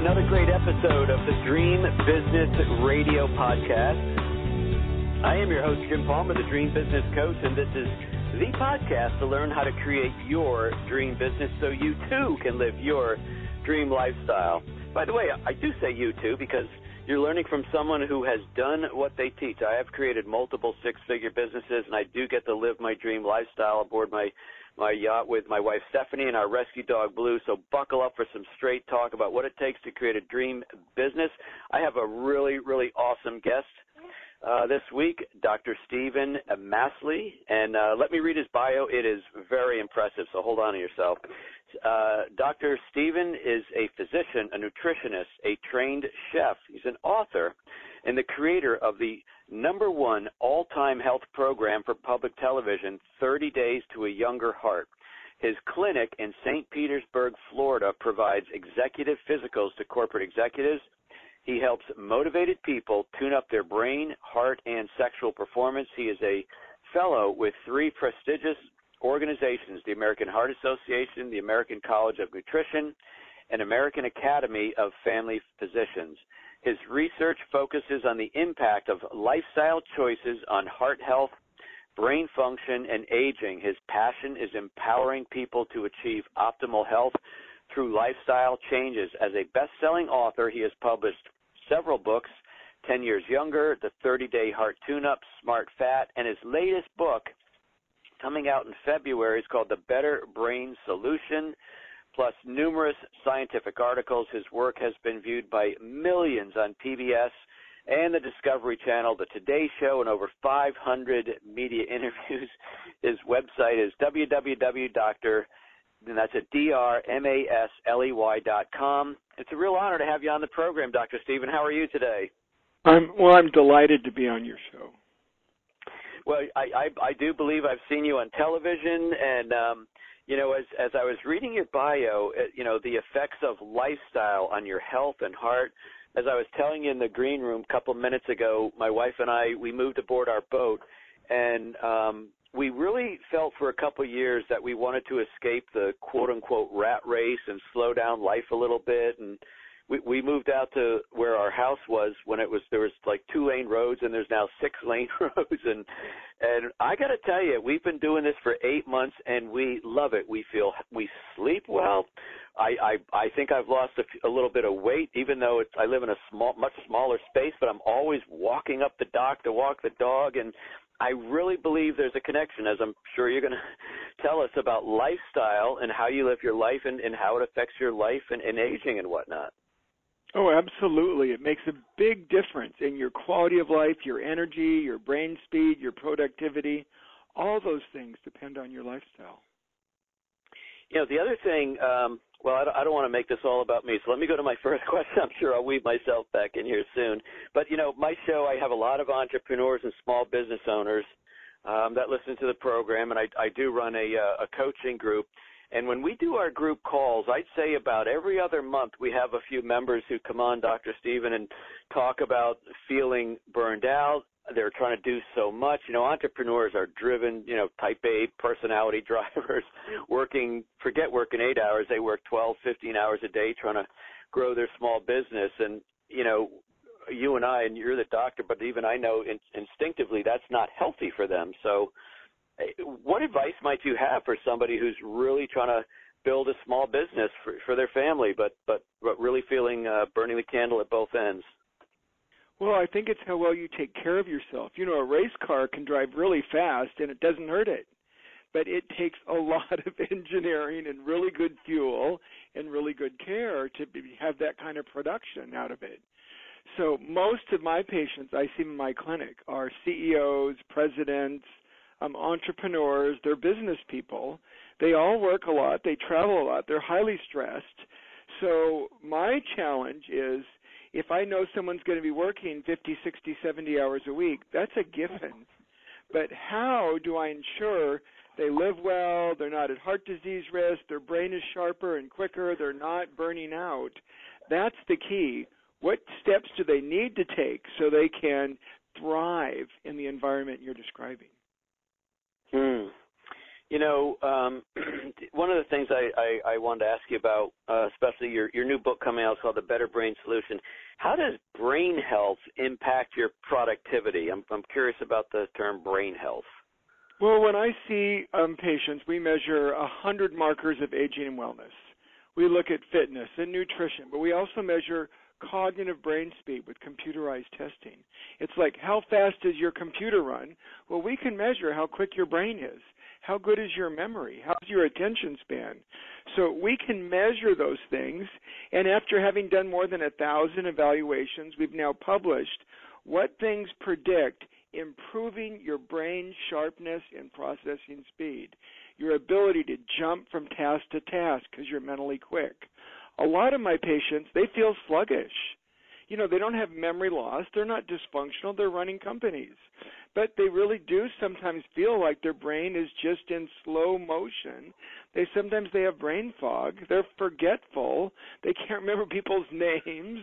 another great episode of the Dream Business Radio Podcast. I am your host, Jim Palmer, the Dream Business Coach, and this is the podcast to learn how to create your dream business so you, too, can live your dream lifestyle. By the way, I do say you, too, because you're learning from someone who has done what they teach. I have created multiple six-figure businesses, and I do get to live my dream lifestyle aboard my yacht with my wife Stephanie and our rescue dog Blue. So buckle up for some straight talk about what it takes to create a dream business. I have a really, really awesome guest this week, Dr. Steven Masley. And let me read his bio. It is very impressive, so hold on to yourself. Dr. Steven is a physician, a nutritionist, a trained chef. He's an author and the creator of the #1 all-time health program for public television, 30 Days to a Younger Heart. His clinic in St. Petersburg, Florida, provides executive physicals to corporate executives. He helps motivated people tune up their brain, heart, and sexual performance. He is a fellow with 3 prestigious organizations, the American Heart Association, the American College of Nutrition, and American Academy of Family Physicians. His research focuses on the impact of lifestyle choices on heart health, brain function, and aging. His passion is empowering people to achieve optimal health through lifestyle changes. As a best-selling author, he has published several books, 10 Years Younger, The 30-Day Heart Tune-Up, Smart Fat, and his latest book, coming out in February, is called The Better Brain Solution, plus numerous scientific articles. His work has been viewed by millions on PBS and the Discovery Channel, the Today Show, and over 500 media interviews. His website is DrMasley.com. It's a real honor to have you on the program, Dr. Steven. How are you today? I'm delighted to be on your show. Well, I do believe I've seen you on television, and you know, as I was reading your bio, you know, the effects of lifestyle on your health and heart. As I was telling you in the green room a couple minutes ago, my wife and I, we moved aboard our boat, and we really felt for a couple years that we wanted to escape the quote-unquote rat race and slow down life a little bit. And we moved out to where our house was when there was like 2-lane roads, and there's now 6-lane roads. And I got to tell you, we've been doing this for 8 months, and we love it. We sleep well. I think I've lost a little bit of weight, even though I live in a much smaller space, but I'm always walking up the dock to walk the dog. And I really believe there's a connection, as I'm sure you're going to tell us, about lifestyle and how you live your life and how it affects your life and aging and whatnot. Oh, absolutely. It makes a big difference in your quality of life, your energy, your brain speed, your productivity. All those things depend on your lifestyle. You know, the other thing, well, I don't want to make this all about me, so let me go to my first question. I'm sure I'll weave myself back in here soon. But, you know, my show, I have a lot of entrepreneurs and small business owners that listen to the program, and I do run a coaching group. And when we do our group calls, I'd say about every other month we have a few members who come on, Dr. Steven, and talk about feeling burned out. They're trying to do so much. You know, entrepreneurs are driven, you know, type A personality drivers, forget working 8 hours. They work 12, 15 hours a day trying to grow their small business. And, you know, you and I, and you're the doctor, but even I know instinctively that's not healthy for them. So what advice might you have for somebody who's really trying to build a small business for their family, but really feeling burning the candle at both ends? Well, I think it's how well you take care of yourself. You know, a race car can drive really fast, and it doesn't hurt it. But it takes a lot of engineering and really good fuel and really good care to have that kind of production out of it. So most of my patients I see in my clinic are CEOs, presidents, entrepreneurs. They're business people. They all work a lot. They travel a lot. They're highly stressed. So my challenge is, if I know someone's going to be working 50, 60, 70 hours a week, that's a given. But how do I ensure they live well, they're not at heart disease risk, their brain is sharper and quicker, they're not burning out? That's the key. What steps do they need to take so they can thrive in the environment you're describing? Hmm. You know, one of the things I wanted to ask you about, especially your new book coming out, it's called The Better Brain Solution. How does brain health impact your productivity? I'm curious about the term brain health. Well, when I see patients, we measure 100 markers of aging and wellness. We look at fitness and nutrition, but we also measure cognitive brain speed with computerized testing. It's like, how fast does your computer run? Well, we can measure how quick your brain is. How good is your memory? How's your attention span? So we can measure those things, and after having done more than 1,000 evaluations, we've now published what things predict improving your brain sharpness and processing speed, your ability to jump from task to task because you're mentally quick. A lot of my patients, they feel sluggish. You know, they don't have memory loss. They're not dysfunctional. They're running companies. But they really do sometimes feel like their brain is just in slow motion. Sometimes they have brain fog. They're forgetful. They can't remember people's names.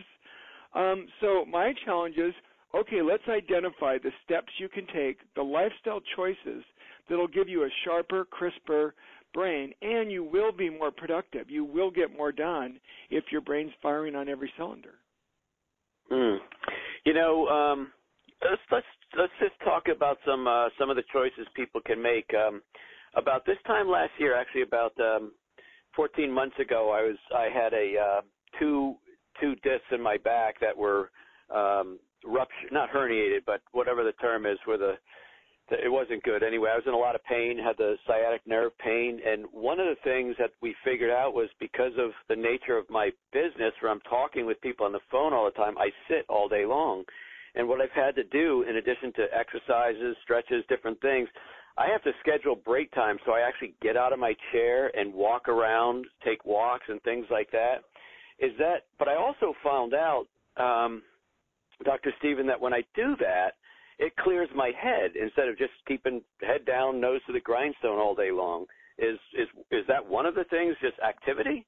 So my challenge is, okay, let's identify the steps you can take, the lifestyle choices that will give you a sharper, crisper brain, and you will be more productive. You will get more done if your brain's firing on every cylinder. You know, let's just talk about some of the choices people can make. About this time last year, actually about 14 months ago, I had a two discs in my back that were ruptured, not herniated, but whatever the term is, where it wasn't good. Anyway, I was in a lot of pain, had the sciatic nerve pain, and one of the things that we figured out was because of the nature of my business where I'm talking with people on the phone all the time, I sit all day long. And what I've had to do, in addition to exercises, stretches, different things, I have to schedule break time, so I actually get out of my chair and walk around, take walks and things like that. But I also found out, Dr. Steven, that when I do that, it clears my head instead of just keeping head down, nose to the grindstone all day long. Is that one of the things, just activity?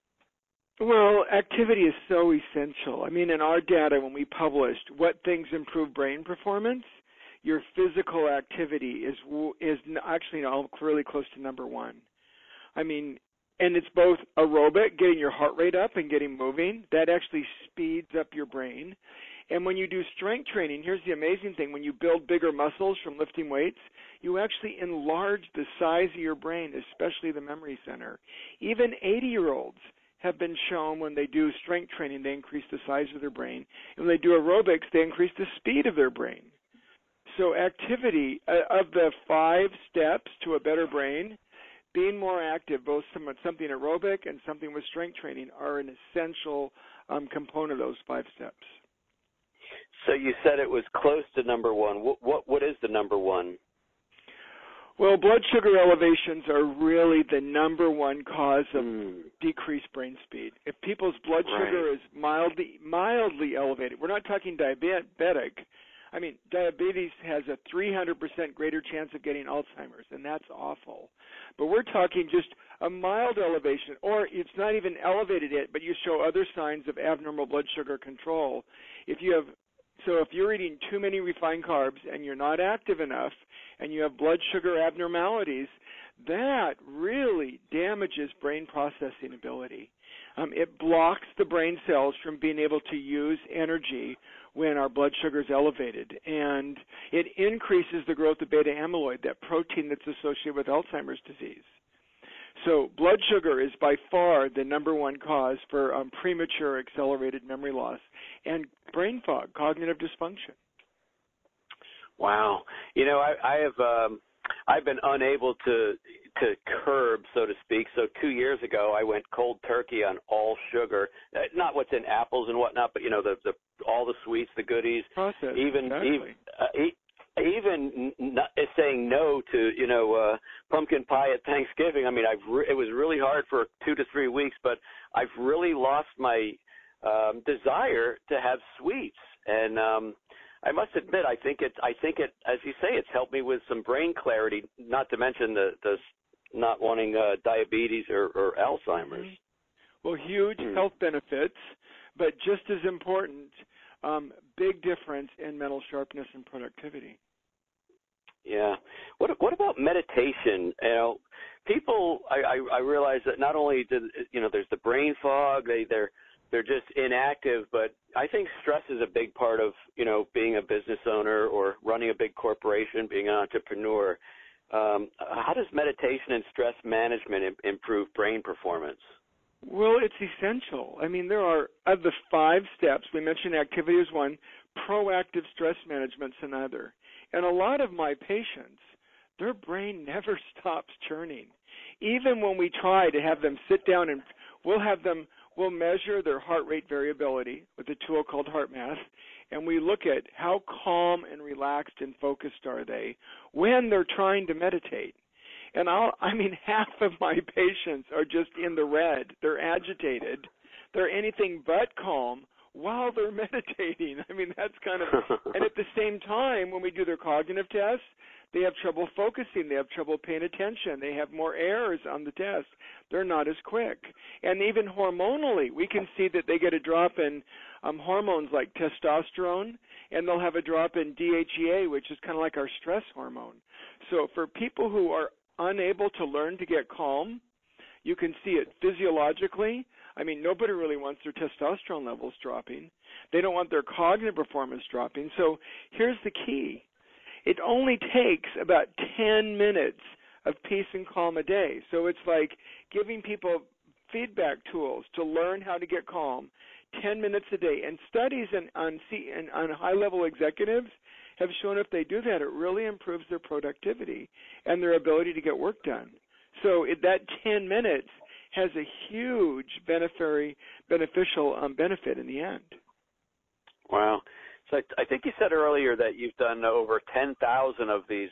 Well, activity is so essential. I mean, in our data, when we published what things improve brain performance, your physical activity is actually really close to number one. I mean, and it's both aerobic, getting your heart rate up and getting moving. That actually speeds up your brain. And when you do strength training, here's the amazing thing. When you build bigger muscles from lifting weights, you actually enlarge the size of your brain, especially the memory center. Even 80-year-olds have been shown when they do strength training, they increase the size of their brain. And when they do aerobics, they increase the speed of their brain. So activity, of the 5 steps to a better brain, being more active, both something aerobic and something with strength training, are an essential component of those 5 steps. So you said it was close to number one. What is the number one? Well, blood sugar elevations are really the number one cause of decreased brain speed. If people's blood sugar is mildly elevated, we're not talking diabetic. I mean, diabetes has a 300% greater chance of getting Alzheimer's, and that's awful. But we're talking just a mild elevation, or it's not even elevated yet, but you show other signs of abnormal blood sugar control. If you're eating too many refined carbs and you're not active enough and you have blood sugar abnormalities, that really damages brain processing ability. It blocks the brain cells from being able to use energy when our blood sugar is elevated, and it increases the growth of beta amyloid, that protein that's associated with Alzheimer's disease. So blood sugar is by far the number one cause for premature accelerated memory loss and brain fog, cognitive dysfunction. Wow. You know, I've been unable to curb, so to speak. So 2 years ago, I went cold turkey on all sugar, not what's in apples and whatnot, but, you know, the all the sweets, the goodies, processed, even not saying no to, you know, pumpkin pie at Thanksgiving. I mean, it was really hard for 2 to 3 weeks, but I've really lost my desire to have sweets. And I must admit, I think it, as you say, it's helped me with some brain clarity, not to mention the not wanting diabetes or Alzheimer's. Well, huge health benefits, but just as important, big difference in mental sharpness and productivity. Yeah. What about meditation? You know, I realized that not only there's the brain fog, they're just inactive, but I think stress is a big part of, being a business owner or running a big corporation, being an entrepreneur. How does meditation and stress management improve brain performance? Well, it's essential. I mean, there are, of the 5 steps, we mentioned activity is one, proactive stress management's another. And a lot of my patients, their brain never stops churning. Even when we try to have them sit down and we'll measure their heart rate variability with a tool called HeartMath, and we look at how calm and relaxed and focused are they when they're trying to meditate. And half of my patients are just in the red. They're agitated. They're anything but calm while they're meditating. I mean, that's kind of – and at the same time, when we do their cognitive tests, they have trouble focusing. They have trouble paying attention. They have more errors on the test. They're not as quick. And even hormonally, we can see that they get a drop in hormones like testosterone, and they'll have a drop in DHEA, which is kind of like our stress hormone. So for people who are unable to learn to get calm, you can see it physiologically. I mean, nobody really wants their testosterone levels dropping. They don't want their cognitive performance dropping. So here's the key. It only takes about 10 minutes of peace and calm a day. So it's like giving people feedback tools to learn how to get calm, 10 minutes a day. And studies on high-level executives have shown if they do that, it really improves their productivity and their ability to get work done. So that 10 minutes has a huge beneficial benefit in the end. Wow. So I think you said earlier that you've done over 10,000 of these,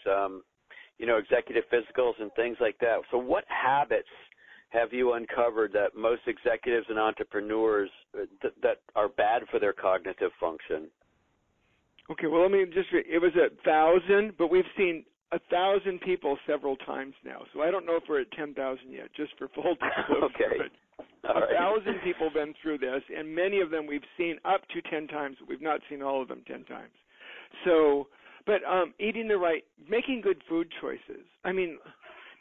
executive physicals and things like that. So what habits have you uncovered that most executives and entrepreneurs that are bad for their cognitive function? Okay, well, let me just – it was 1,000, but we've seen 1,000 people several times now. So I don't know if we're at 10,000 yet, just for full disclosure. Okay. 1,000 people have been through this, and many of them we've seen up to 10 times. But we've not seen all of them 10 times. So, but eating the right, making good food choices. I mean,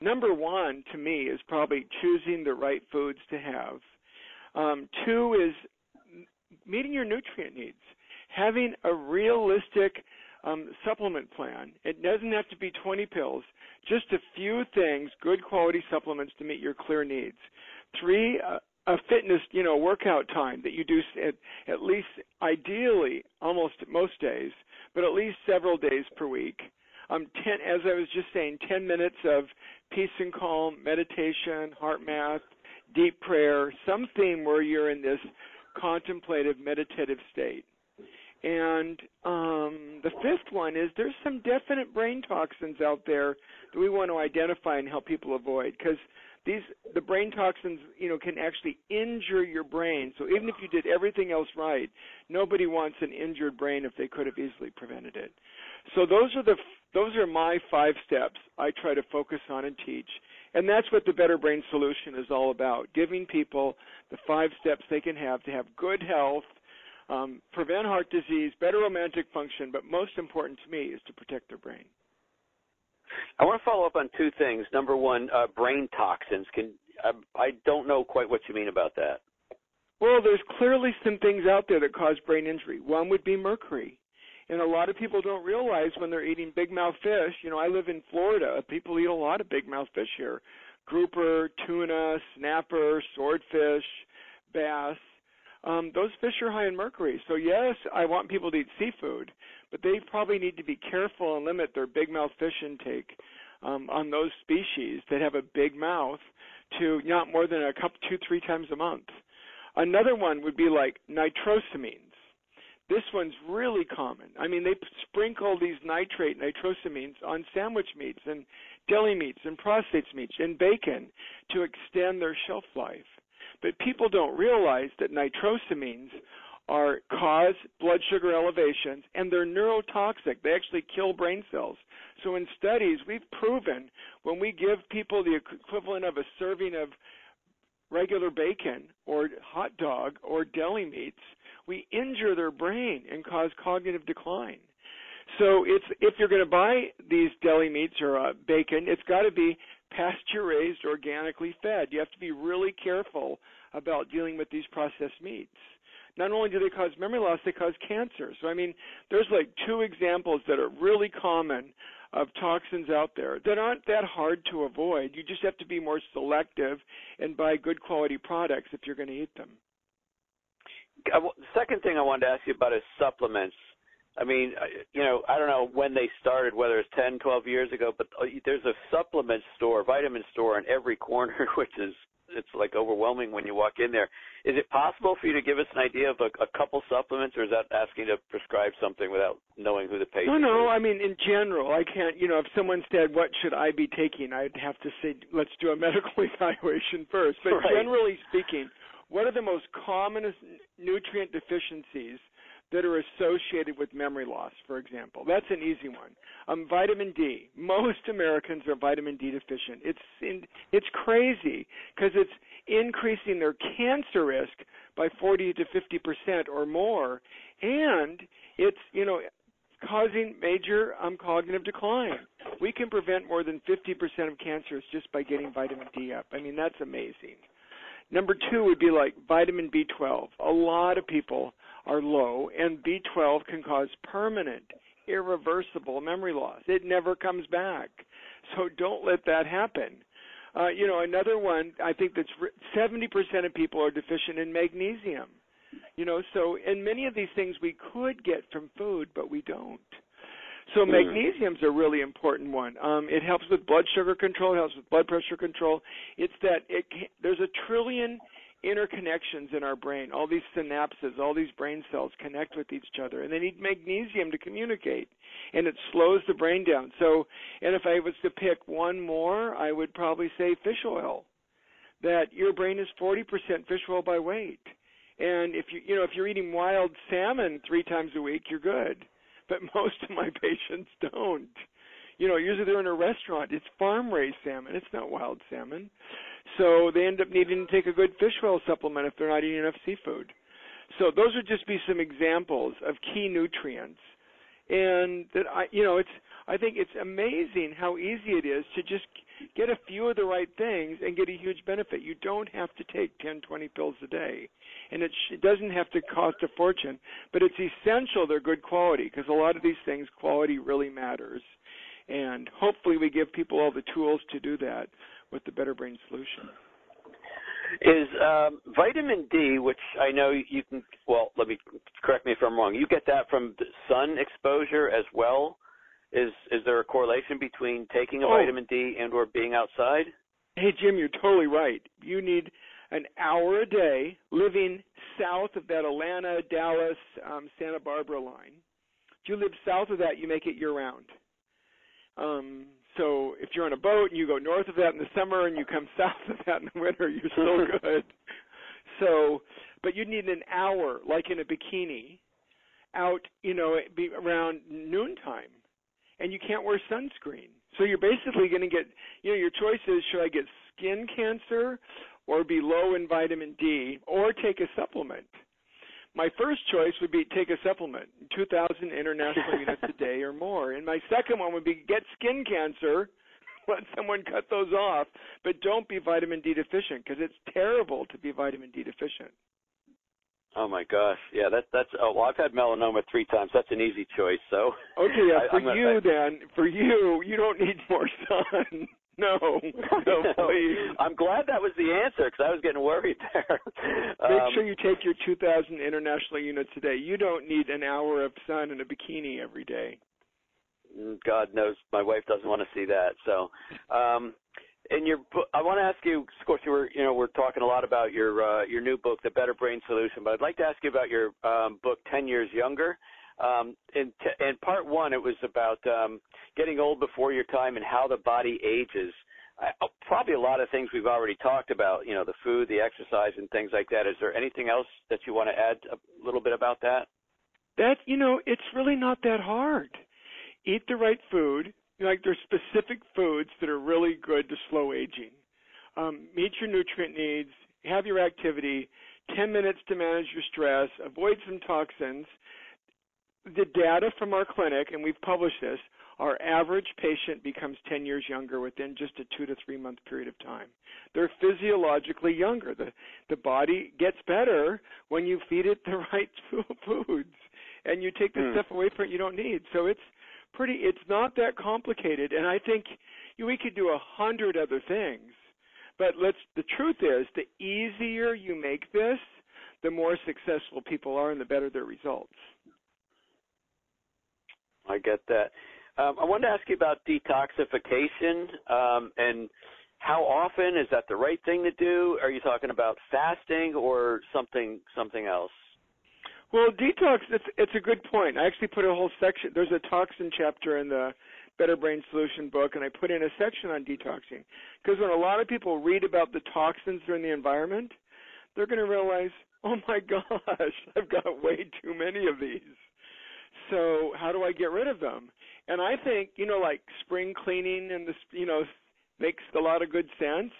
number 1 to me is probably choosing the right foods to have. 2 is meeting your nutrient needs, having a realistic supplement plan. It doesn't have to be 20 pills, just a few things, good quality supplements to meet your clear needs. 3, a fitness, workout time that you do at least ideally almost most days, but at least several days per week. 10, as I was just saying, 10 minutes of peace and calm, meditation, heart math, deep prayer, something where you're in this contemplative, meditative state. And the 5th one is there's some definite brain toxins out there that we want to identify and help people avoid, because the brain toxins, can actually injure your brain. So even if you did everything else right, nobody wants an injured brain if they could have easily prevented it. So those are my 5 steps I try to focus on and teach. And that's what the Better Brain Solution is all about, giving people the 5 steps they can have to have good health, prevent heart disease, better romantic function, but most important to me is to protect their brain. I want to follow up on 2 things. Number 1, brain toxins. I don't know quite what you mean about that. Well, there's clearly some things out there that cause brain injury. One would be mercury. And a lot of people don't realize when they're eating big mouth fish. I live in Florida. People eat a lot of big mouth fish here. Grouper, tuna, snapper, swordfish, bass. Those fish are high in mercury. So, yes, I want people to eat seafood, but they probably need to be careful and limit their big mouth fish intake on those species that have a big mouth to not more than 2-3 times a month. Another one would be like nitrosamines. This one's really common. I mean, they sprinkle these nitrosamines on sandwich meats and deli meats and processed meats and bacon to extend their shelf life. But people don't realize that nitrosamines cause blood sugar elevations, and they're neurotoxic. They actually kill brain cells. So in studies, we've proven when we give people the equivalent of a serving of regular bacon or hot dog or deli meats, we injure their brain and cause cognitive decline. So if you're going to buy these deli meats or bacon, it's got to be pasture-raised, organically fed. You have to be really careful about dealing with these processed meats. Not only do they cause memory loss, they cause cancer. So, I mean, there's like two examples that are really common of toxins out there that aren't that hard to avoid. You just have to be more selective and buy good quality products if you're going to eat them. The second thing I wanted to ask you about is supplements. I mean, you know, I don't know when they started, whether it's 10, 12 years ago, but there's a supplement store, vitamin store in every corner, which is, it's like overwhelming when you walk in there. Is it possible for you to give us an idea of a couple supplements, or is that asking to prescribe something without knowing who the patient is? No, I mean, in general, I can't, you know, if someone said, what should I be taking? I'd have to say, let's do a medical evaluation first. But generally speaking, what are the most common nutrient deficiencies that are associated with memory loss, for example? That's an easy one. Vitamin D. Most Americans are vitamin D deficient. It's crazy because it's increasing their cancer risk by 40 to 50% or more, and it's, you know, causing major cognitive decline. We can prevent more than 50% of cancers just by getting vitamin D up. I mean, that's amazing. Number two would be like vitamin B12. A lot of people are low, and B12 can cause permanent, irreversible memory loss. It never comes back. So don't let that happen. You know, another one, I think that's 70% of people are deficient in magnesium. You know, so, and many of these things we could get from food, but we don't. So magnesium's a really important one. It helps with blood sugar control. It helps with blood pressure control. It's that there's a trillion interconnections in our brain. All these synapses, all these brain cells connect with each other, and they need magnesium to communicate, and it slows the brain down. So, and if I was to pick one more, I would probably say fish oil, that your brain is 40% fish oil by weight. And if you know, if you're eating wild salmon 3 times a week, you're good. But most of my patients don't. You know, usually they're in a restaurant. It's farm-raised salmon. It's not wild salmon. So they end up needing to take a good fish oil supplement if they're not eating enough seafood. So those would just be some examples of key nutrients. And that I think it's amazing how easy it is to just get a few of the right things and get a huge benefit. You don't have to take 10, 20 pills a day, and it doesn't have to cost a fortune, but it's essential they're good quality, because a lot of these things, quality really matters. And hopefully we give people all the tools to do that with the Better Brain Solution. Is vitamin D, which I know you can, well, let me, correct me if I'm wrong, you get that from sun exposure as well? Is there a correlation between taking a vitamin D and or being outside? Hey, Jim, you're totally right. You need an hour a day living south of that Atlanta, Dallas, Santa Barbara line. If you live south of that, you make it year-round. So if you're on a boat and you go north of that in the summer and you come south of that in the winter, you're so good. So, but you need an hour, like in a bikini, out, you know, it'd be around noontime. And you can't wear sunscreen. So you're basically going to get, you know, your choice is, should I get skin cancer or be low in vitamin D or take a supplement? My first choice would be take a supplement, 2,000 international units a day or more. And my second one would be get skin cancer, let someone cut those off, but don't be vitamin D deficient, because it's terrible to be vitamin D deficient. Oh, my gosh. Yeah, that's – oh, well, I've had melanoma 3 times. That's an easy choice, so. Okay, yeah, for you, you don't need more sun. No, please. I'm glad that was the answer, because I was getting worried there. Make sure you take your 2,000 international units a day. You don't need an hour of sun in a bikini every day. God knows my wife doesn't want to see that, so – in your book, I want to ask you, of course, we're talking a lot about your new book, The Better Brain Solution, but I'd like to ask you about your book, 10 Years Younger. In part one, it was about getting old before your time and how the body ages. Probably a lot of things we've already talked about, you know, the food, the exercise, and things like that. Is there anything else that you want to add a little bit about that? That, you know, it's really not that hard. Eat the right food. Like, there's specific foods that are really good to slow aging. Meet your nutrient needs, have your activity, 10 minutes to manage your stress, avoid some toxins. The data from our clinic, and we've published this, Our average patient becomes 10 years younger within just a 2 to 3 month period of time. They're physiologically younger. The body gets better when you feed it the right foods and you take the stuff away from it you don't need. So it's not that complicated. And I think we could do 100 other things. But the truth is, the easier you make this, the more successful people are and the better their results. I get that. I wanted to ask you about detoxification and how often. Is that the right thing to do? Are you talking about fasting or something else? Well, detox, it's a good point. I actually put a whole section. There's a toxin chapter in the Better Brain Solution book, and I put in a section on detoxing. Because when a lot of people read about the toxins that are in the environment, they're going to realize, oh, my gosh, I've got way too many of these. So how do I get rid of them? And I think, like spring cleaning and this, makes a lot of good sense.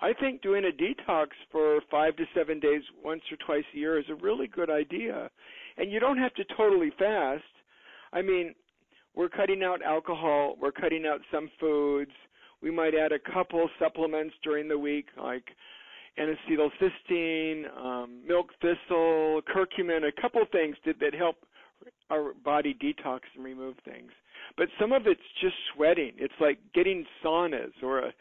I think doing a detox for 5 to 7 days once or twice a year is a really good idea. And you don't have to totally fast. I mean, we're cutting out alcohol. We're cutting out some foods. We might add a couple supplements during the week, like N-acetylcysteine, milk thistle, curcumin, a couple things that help our body detox and remove things. But some of it's just sweating. It's like getting saunas or a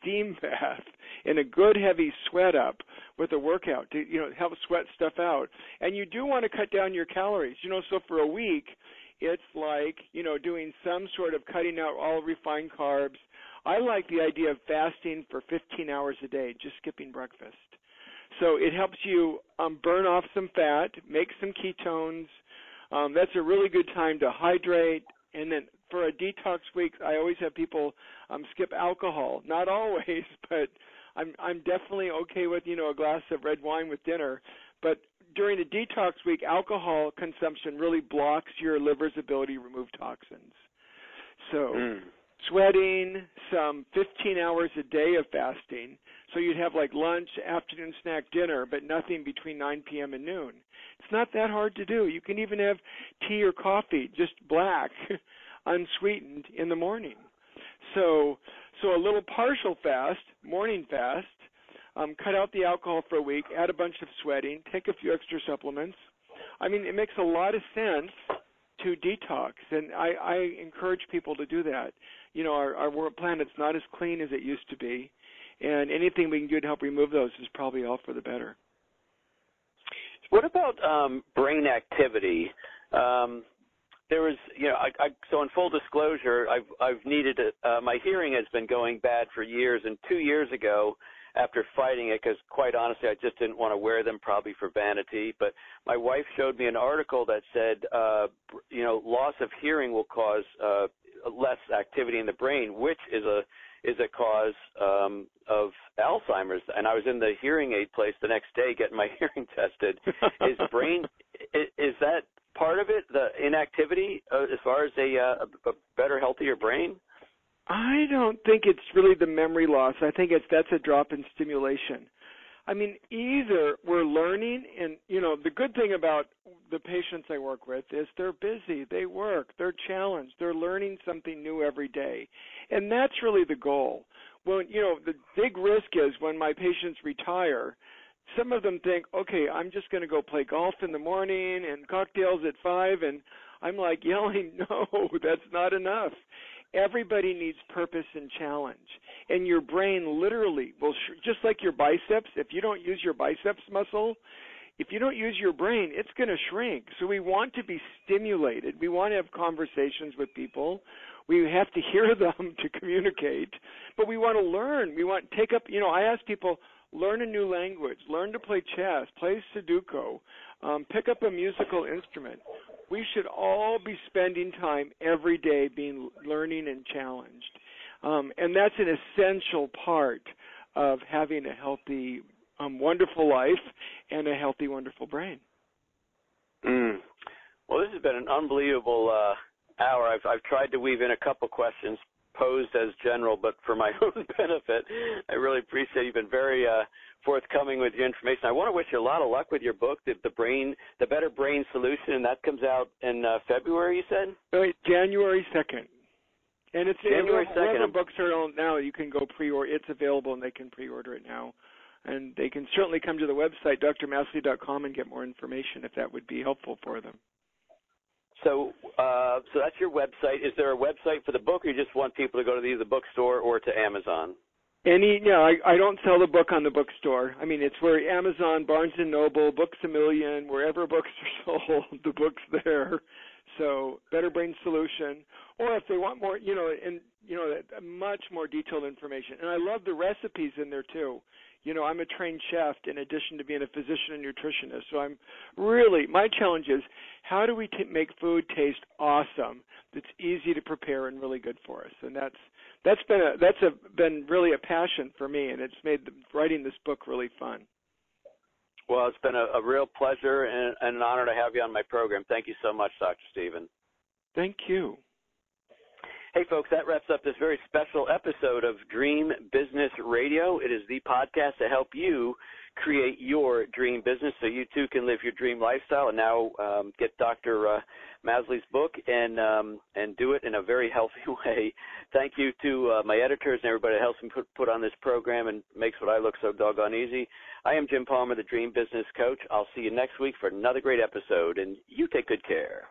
steam bath and a good heavy sweat up with a workout to help sweat stuff out. And you do want to cut down your calories. So for a week, it's like doing some sort of cutting out all refined carbs. I like the idea of fasting for 15 hours a day, just skipping breakfast. So it helps you burn off some fat, make some ketones. That's a really good time to hydrate. And then for a detox week, I always have people skip alcohol. Not always, but I'm definitely okay with, a glass of red wine with dinner. But during a detox week, alcohol consumption really blocks your liver's ability to remove toxins. So sweating, some 15 hours a day of fasting. So you'd have like lunch, afternoon snack, dinner, but nothing between 9 p.m. and noon. It's not that hard to do. You can even have tea or coffee, just black, unsweetened in the morning. So a little partial fast, morning fast, cut out the alcohol for a week, add a bunch of sweating, take a few extra supplements. I mean, it makes a lot of sense to detox, and I encourage people to do that. Our planet's not as clean as it used to be, and anything we can do to help remove those is probably all for the better. What about brain activity? There was, so in full disclosure, I've needed my hearing has been going bad for years, and 2 years ago, after fighting it, because quite honestly, I just didn't want to wear them, probably for vanity. But my wife showed me an article that said, loss of hearing will cause less activity in the brain, which is a cause of Alzheimer's. And I was in the hearing aid place the next day getting my hearing tested. Is brain is that part of it? The inactivity as far as a better, healthier brain? I don't think it's really the memory loss. I think that's a drop in stimulation. I mean, either we're learning, and, the good thing about the patients I work with is they're busy, they work, they're challenged, they're learning something new every day. And that's really the goal. Well, the big risk is when my patients retire, some of them think, okay, I'm just going to go play golf in the morning and cocktails at 5, and I'm like yelling, no, that's not enough. Everybody needs purpose and challenge, and your brain literally will, just like your biceps, if you don't use your biceps muscle, if you don't use your brain, it's going to shrink. So we want to be stimulated. We want to have conversations with people. We have to hear them to communicate, but we want to learn. We want to take up, I ask people, learn a new language, learn to play chess, play Sudoku, pick up a musical instrument. We should all be spending time every day being learning and challenged. And that's an essential part of having a healthy, wonderful life and a healthy, wonderful brain. Well, this has been an unbelievable hour. I've tried to weave in a couple questions posed as general, but for my own benefit, I really appreciate you've been very forthcoming with your information. I want to wish you a lot of luck with your book, The Better Brain Solution, and that comes out in February, you said? January 2nd. And it's January 2nd. Whatever books are on now, you can go pre-order. It's available, and they can pre-order it now. And they can certainly come to the website, DrMasley.com, and get more information if that would be helpful for them. So that's your website. Is there a website for the book, or you just want people to go to either the bookstore or to Amazon? No, I don't sell the book on the bookstore. I mean, it's where Amazon, Barnes and Noble, Books a Million, wherever books are sold, the book's there. So Better Brain Solution, or if they want more, much more detailed information. And I love the recipes in there too. You know, I'm a trained chef in addition to being a physician and nutritionist. So I'm really, my challenge is how do we make food taste awesome, that's easy to prepare and really good for us? And that's been really a passion for me, and it's made writing this book really fun. Well, it's been a real pleasure and an honor to have you on my program. Thank you so much, Dr. Steven. Thank you. Hey, folks, that wraps up this very special episode of Dream Business Radio. It is the podcast to help you create your dream business so you, too, can live your dream lifestyle. And now get Dr. Masley's book and do it in a very healthy way. Thank you to my editors and everybody that helps me put on this program and makes what I look so doggone easy. I am Jim Palmer, the Dream Business Coach. I'll see you next week for another great episode, and you take good care.